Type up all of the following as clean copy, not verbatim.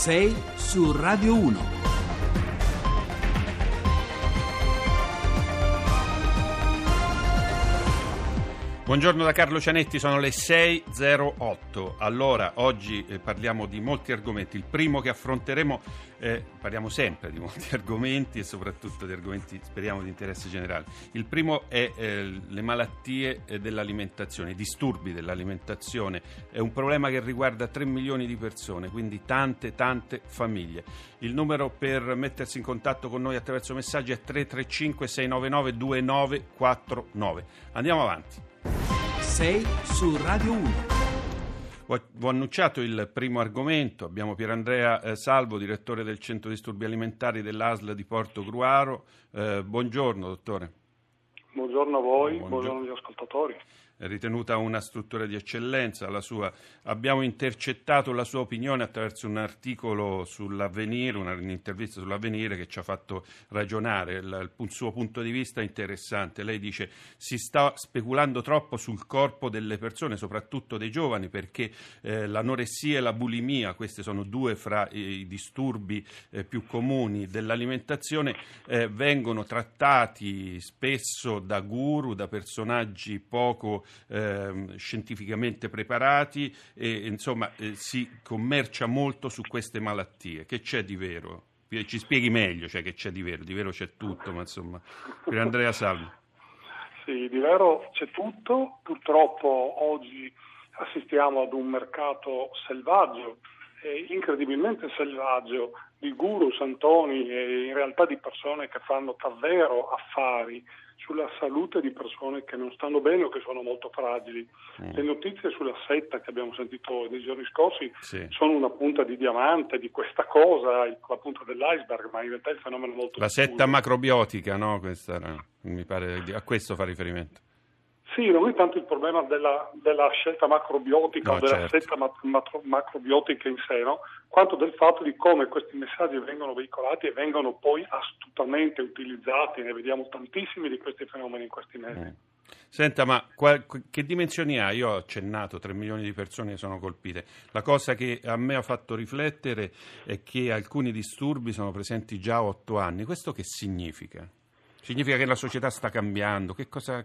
6 su Radio 1. Buongiorno da Carlo Cianetti, sono le 6.08. Allora, oggi parliamo di molti argomenti. Il primo che affronteremo, parliamo sempre di molti argomenti e soprattutto di argomenti, speriamo, di interesse generale. Il primo è le malattie dell'alimentazione, i disturbi dell'alimentazione. È un problema che riguarda 3 milioni di persone, quindi tante famiglie. Il numero per mettersi in contatto con noi attraverso messaggi è 335 699 2949. Andiamo avanti. 6 su Radio 1. Ho annunciato il primo argomento, abbiamo Pierandrea Salvo, direttore del Centro Disturbi Alimentari dell'ASL di Portogruaro. Buongiorno dottore. Buongiorno a voi, buongiorno agli ascoltatori. È ritenuta una struttura di eccellenza la sua. Abbiamo intercettato la sua opinione attraverso un articolo sull'Avvenire, un'intervista sull'Avvenire che ci ha fatto ragionare. Il suo punto di vista è interessante. Lei dice: si sta speculando troppo sul corpo delle persone, soprattutto dei giovani, perché l'anoressia e la bulimia, queste sono due fra i disturbi più comuni dell'alimentazione, vengono trattati spesso da guru, da personaggi poco scientificamente preparati e insomma si commercia molto su queste malattie. Che c'è di vero? Ci spieghi meglio, cioè, che c'è di vero? Di vero c'è tutto, ma insomma, Pierandrea Salvo. Sì, di vero c'è tutto. Purtroppo oggi assistiamo ad un mercato selvaggio, incredibilmente selvaggio, di guru, santoni e in realtà di persone che fanno davvero affari sulla salute di persone che non stanno bene o che sono molto fragili. Le notizie sulla setta che abbiamo sentito nei giorni scorsi sono una punta di diamante di questa cosa, la punta dell'iceberg, ma in realtà è un fenomeno molto la sicuro. Setta macrobiotica, no? Questa mi pare a questo fa riferimento. Sì, non è tanto il problema della scelta macrobiotica, no, o della scelta macrobiotica in sé, no? Quanto del fatto di come questi messaggi vengono veicolati e vengono poi astutamente utilizzati. Ne vediamo tantissimi di questi fenomeni in questi mesi. Senta, ma che dimensioni ha? Io ho accennato 3 milioni di persone sono colpite. La cosa che a me ha fatto riflettere è che alcuni disturbi sono presenti già a 8 anni. Questo che significa? Significa che la società sta cambiando? Che cosa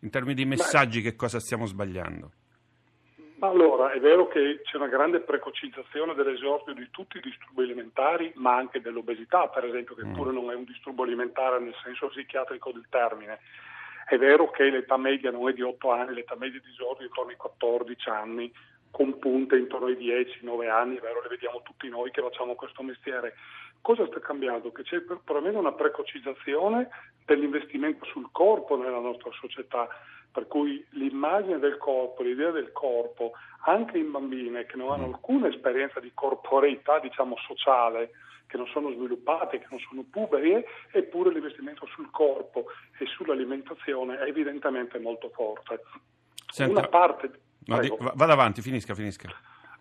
in termini di messaggi, che cosa stiamo sbagliando? Allora, è vero che c'è una grande precocizzazione dell'esordio di tutti i disturbi alimentari, ma anche dell'obesità, per esempio, che pure non è un disturbo alimentare nel senso psichiatrico del termine. È vero che l'età media non è di 8 anni, l'età media di esordio è intorno ai 14 anni, con punte intorno ai 10, 9 anni, è vero, le vediamo tutti noi che facciamo questo mestiere. Cosa sta cambiando? Che c'è perlomeno una precocizzazione dell'investimento sul corpo nella nostra società, per cui l'immagine del corpo, l'idea del corpo, anche in bambine che non hanno alcuna esperienza di corporeità, diciamo, sociale, che non sono sviluppate, che non sono puberi, eppure l'investimento sul corpo e sull'alimentazione è evidentemente molto forte. Senta. Una parte... No, vada avanti, finisca.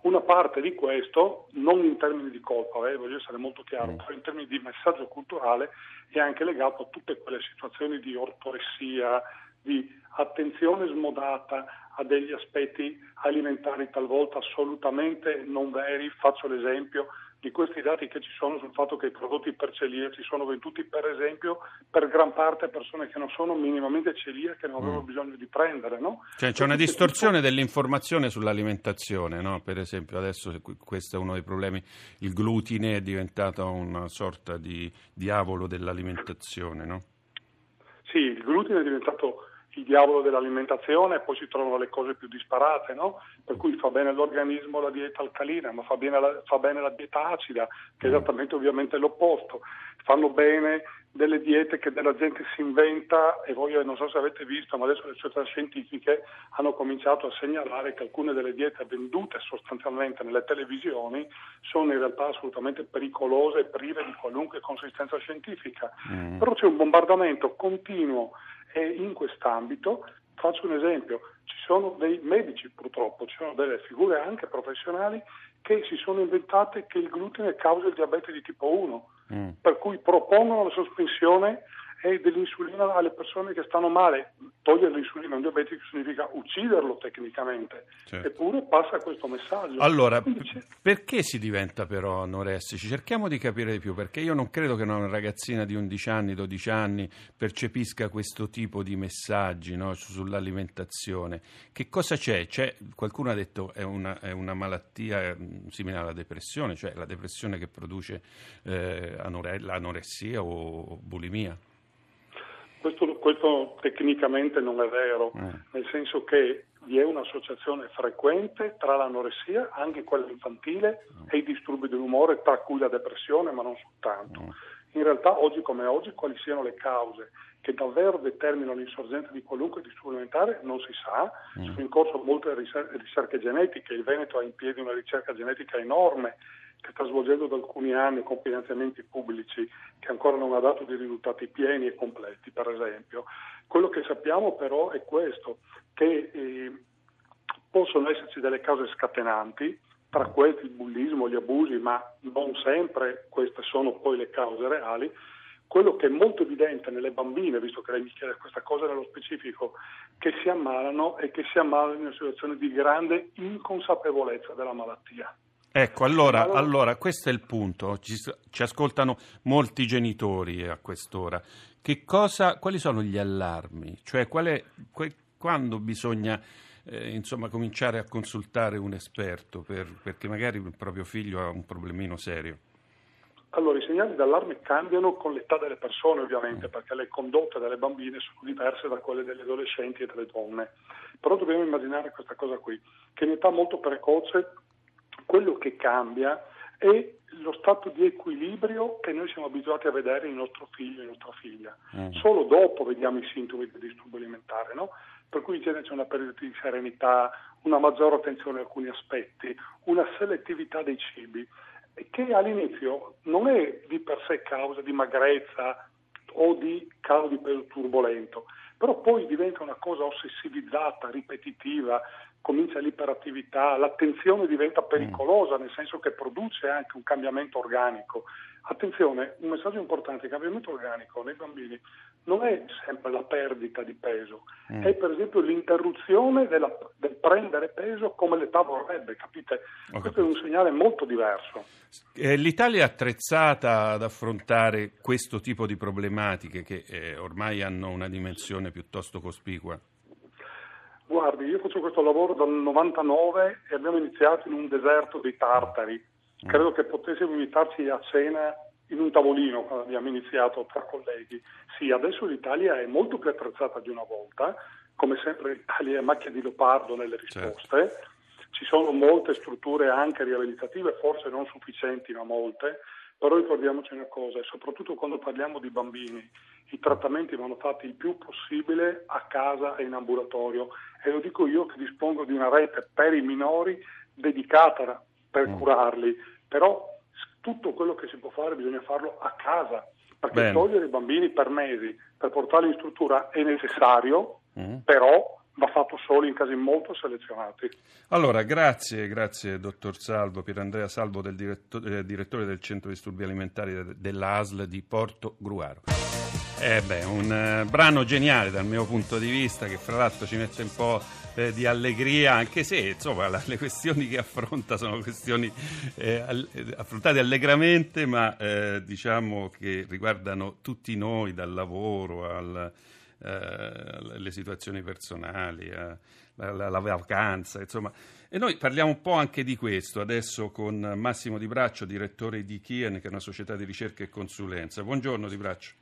Una parte di questo, non in termini di colpa, voglio essere molto chiaro, però in termini di messaggio culturale è anche legato a tutte quelle situazioni di ortoressia, di attenzione smodata a degli aspetti alimentari talvolta assolutamente non veri. Faccio l'esempio di questi dati che ci sono sul fatto che i prodotti per celiaci sono venduti, per esempio, per gran parte a persone che non sono minimamente celiache, non avevano bisogno di prendere, no? Cioè, c'è una distorsione dell'informazione sull'alimentazione, no? Per esempio, adesso questo è uno dei problemi, il glutine è diventato una sorta di diavolo dell'alimentazione, no? Sì, il glutine è diventato il diavolo dell'alimentazione, poi si trovano le cose più disparate, no? Per cui fa bene all'organismo la dieta alcalina, ma fa bene la dieta acida, che è esattamente ovviamente l'opposto. Fanno bene delle diete che della gente si inventa, e voi non so se avete visto, ma adesso le società scientifiche hanno cominciato a segnalare che alcune delle diete vendute sostanzialmente nelle televisioni sono in realtà assolutamente pericolose e prive di qualunque consistenza scientifica. Però c'è un bombardamento continuo. E in quest'ambito, faccio un esempio, ci sono dei medici, purtroppo, ci sono delle figure anche professionali che si sono inventate che il glutine causa il diabete di tipo 1, per cui propongono la sospensione e dell'insulina alle persone che stanno male. Togliere l'insulina a un diabetico significa ucciderlo tecnicamente, certo. Eppure passa questo messaggio. Allora, perché si diventa però anoressici? Cerchiamo di capire di più, perché io non credo che una ragazzina di 11 anni, 12 anni percepisca questo tipo di messaggi, no, sull'alimentazione. Che cosa c'è? Qualcuno ha detto è una malattia simile alla depressione, cioè la depressione che produce l'anoressia o bulimia. Questo tecnicamente non è vero, nel senso che vi è un'associazione frequente tra l'anoressia, anche quella infantile, e i disturbi dell'umore, tra cui la depressione, ma non soltanto. In realtà, oggi come oggi, quali siano le cause che davvero determinano l'insorgenza di qualunque disturbo alimentare non si sa. Sono in corso molte ricerche genetiche, il Veneto ha in piedi una ricerca genetica enorme che sta svolgendo da alcuni anni con finanziamenti pubblici, che ancora non ha dato dei risultati pieni e completi, per esempio. Quello che sappiamo però è questo, che possono esserci delle cause scatenanti, tra questi il bullismo, gli abusi, ma non sempre queste sono poi le cause reali. Quello che è molto evidente nelle bambine, visto che lei mi chiede questa cosa nello specifico, che si ammalano e che si ammalano in una situazione di grande inconsapevolezza della malattia. Ecco, allora questo è il punto. Ci ascoltano molti genitori a quest'ora. Quali sono gli allarmi? Cioè, quando bisogna cominciare a consultare un esperto perché magari il proprio figlio ha un problemino serio? Allora, i segnali d'allarme cambiano con l'età delle persone, ovviamente, perché le condotte delle bambine sono diverse da quelle degli adolescenti e delle donne. Però dobbiamo immaginare questa cosa qui, che in età molto precoce quello che cambia è lo stato di equilibrio che noi siamo abituati a vedere in nostro figlio e in nostra figlia. Solo dopo vediamo i sintomi del disturbo alimentare, no? Per cui in genere c'è una perdita di serenità, una maggiore attenzione a alcuni aspetti, una selettività dei cibi, che all'inizio non è di per sé causa di magrezza o di calo di peso turbolento, però poi diventa una cosa ossessivizzata, ripetitiva, comincia l'iperattività, l'attenzione diventa pericolosa, nel senso che produce anche un cambiamento organico. Attenzione, un messaggio importante: il cambiamento organico nei bambini non è sempre la perdita di peso, è per esempio l'interruzione del prendere peso come l'età vorrebbe, capite? Questo è un segnale molto diverso. L'Italia è attrezzata ad affrontare questo tipo di problematiche che ormai hanno una dimensione piuttosto cospicua? Guardi, io faccio questo lavoro dal 99 e abbiamo iniziato in un deserto dei tartari. Credo che potessimo invitarci a cena in un tavolino quando abbiamo iniziato tra colleghi. Sì, adesso l'Italia è molto più attrezzata di una volta, come sempre l'Italia è macchia di leopardo nelle risposte. Certo. Ci sono molte strutture anche riabilitative, forse non sufficienti ma molte, però ricordiamoci una cosa, e soprattutto quando parliamo di bambini, i trattamenti vanno fatti il più possibile a casa e in ambulatorio, e lo dico io che dispongo di una rete per i minori dedicata per curarli, però tutto quello che si può fare bisogna farlo a casa, perché togliere i bambini per mesi per portarli in struttura è necessario, però va fatto solo in casi molto selezionati. Allora, grazie dottor Salvo, Pierandrea Salvo, del direttore del Centro Disturbi Alimentari della ASL di Portogruaro. Un brano geniale dal mio punto di vista, che fra l'altro ci mette un po' di allegria, anche se insomma le questioni che affronta sono questioni affrontate allegramente, ma diciamo che riguardano tutti noi, dal lavoro alle situazioni personali, la vacanza, insomma. E noi parliamo un po' anche di questo adesso con Massimo Di Braccio, direttore di Kkienn, che è una società di ricerca e consulenza. Buongiorno Di Braccio.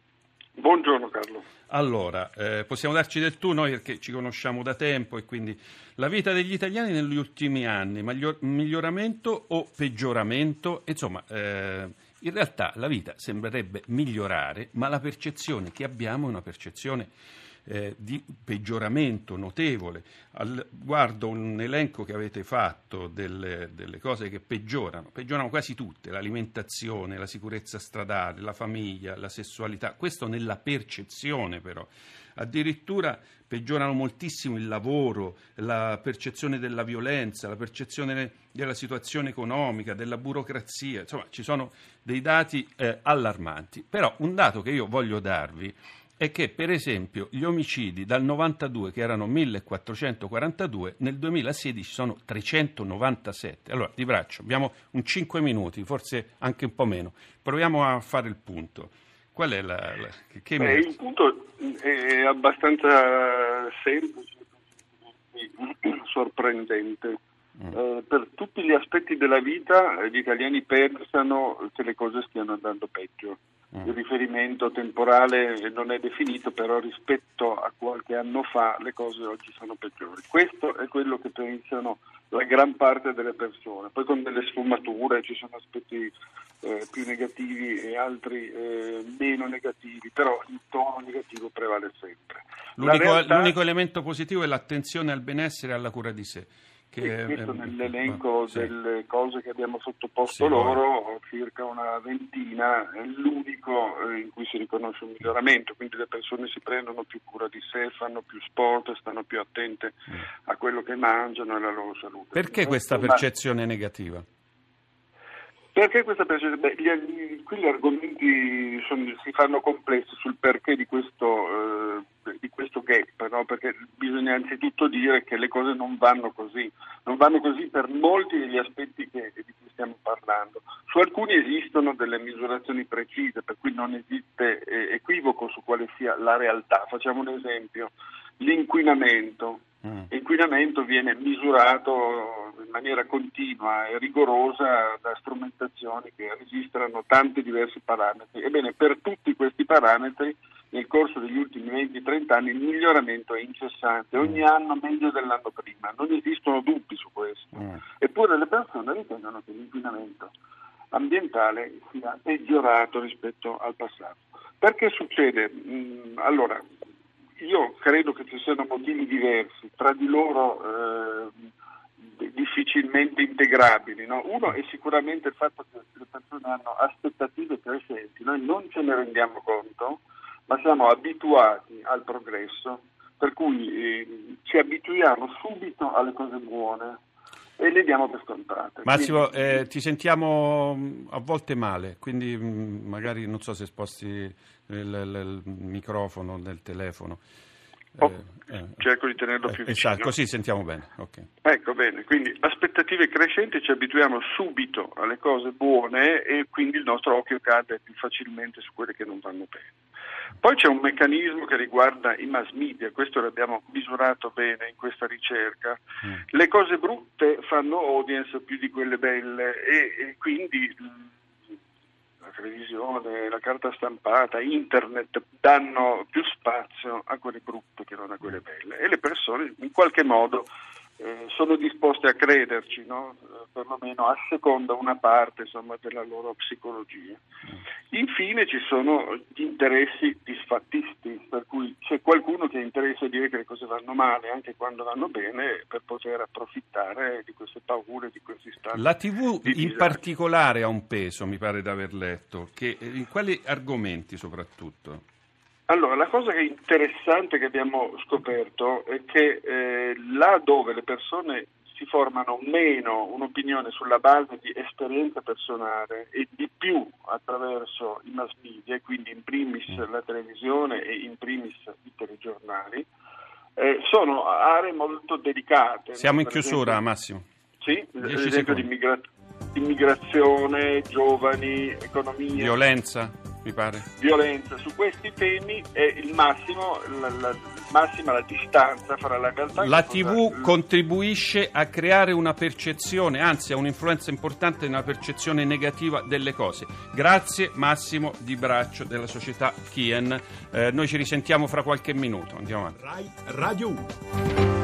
Buongiorno Carlo. Allora, possiamo darci del tu noi perché ci conosciamo da tempo, e quindi la vita degli italiani negli ultimi anni, miglioramento o peggioramento? Insomma, in realtà la vita sembrerebbe migliorare, ma la percezione che abbiamo è una percezione di peggioramento notevole. Guardo un elenco che avete fatto delle cose che peggiorano quasi tutte: l'alimentazione, la sicurezza stradale, la famiglia, la sessualità. Questo nella percezione, però. Addirittura peggiorano moltissimo il lavoro, la percezione della violenza, la percezione della situazione economica, della burocrazia. Insomma, ci sono dei dati allarmanti. Però un dato che io voglio darvi è che, per esempio, gli omicidi dal 92, che erano 1442, nel 2016 sono 397. Allora, Di Braccio, abbiamo un 5 minuti, forse anche un po' meno. Proviamo a fare il punto. Qual è il punto è abbastanza semplice, sorprendente. Per tutti gli aspetti della vita gli italiani pensano che le cose stiano andando peggio. Il riferimento temporale non è definito, però rispetto a qualche anno fa le cose oggi sono peggiori. Questo è quello che pensano la gran parte delle persone, poi con delle sfumature, ci sono aspetti più negativi e altri meno negativi, però il tono negativo prevale sempre. L'unico elemento positivo è l'attenzione al benessere e alla cura di sé. Che questo nell'elenco delle cose che abbiamo sottoposto loro, circa una ventina, è l'unico in cui si riconosce un miglioramento, quindi le persone si prendono più cura di sé, fanno più sport, stanno più attente a quello che mangiano e alla loro salute. Perché questa percezione negativa? Perché questa percezione? Qui gli argomenti si fanno complessi sul perché di questo gap, no? Perché bisogna anzitutto dire che le cose non vanno così per molti degli aspetti di cui stiamo parlando. Su alcuni esistono delle misurazioni precise, per cui non esiste equivoco su quale sia la realtà. Facciamo un esempio: l'inquinamento. L'inquinamento viene misurato in maniera continua e rigorosa da strumentazioni che registrano tanti diversi parametri. Ebbene, per tutti questi parametri nel corso degli ultimi 20-30 anni il miglioramento è incessante, ogni anno meglio dell'anno prima, non esistono dubbi su questo. Eppure le persone ritengono che l'inquinamento ambientale sia peggiorato rispetto al passato. Perché succede? Allora, io credo che ci siano motivi diversi, tra di loro difficilmente integrabili, no? Uno è sicuramente il fatto che le persone hanno aspettative crescenti, noi non ce ne rendiamo conto, ma siamo abituati al progresso, per cui ci abituiamo subito alle cose buone e le diamo per scontate. Massimo, ti sentiamo a volte male, quindi magari non so se sposti il microfono del telefono. Cerco di tenerlo più vicino. Così sentiamo bene. Okay. Ecco, bene, quindi aspettative crescenti, ci abituiamo subito alle cose buone e quindi il nostro occhio cade più facilmente su quelle che non vanno bene. Poi c'è un meccanismo che riguarda i mass media, questo l'abbiamo misurato bene in questa ricerca. Le cose brutte fanno audience più di quelle belle e quindi la televisione, la carta stampata, internet danno più spazio a quelle brutte che non a quelle belle e le persone in qualche modo sono disposte a crederci, no? Perlomeno a seconda una parte della loro psicologia. Infine ci sono gli interessi disfattisti, per cui c'è qualcuno che ha interesse a dire che le cose vanno male anche quando vanno bene per poter approfittare di queste paure, di questi stati. La TV in particolare ha un peso, mi pare di aver letto, che in quali argomenti soprattutto? Allora, la cosa che è interessante che abbiamo scoperto è che là dove le persone si formano meno un'opinione sulla base di esperienza personale e di più attraverso i mass media, quindi in primis la televisione e in primis i telegiornali, sono aree molto delicate. Siamo in chiusura, esempio, Massimo. Sì, ad esempio di immigrazione, giovani, economia. Violenza. Mi pare. Violenza, su questi temi è il massimo, la massima distanza fra la realtà. La TV contribuisce a creare una percezione, anzi ha un'influenza importante nella percezione negativa delle cose. Grazie Massimo Di Braccio della società Kkienn. Noi ci risentiamo fra qualche minuto. Andiamo avanti. Rai Radio 1.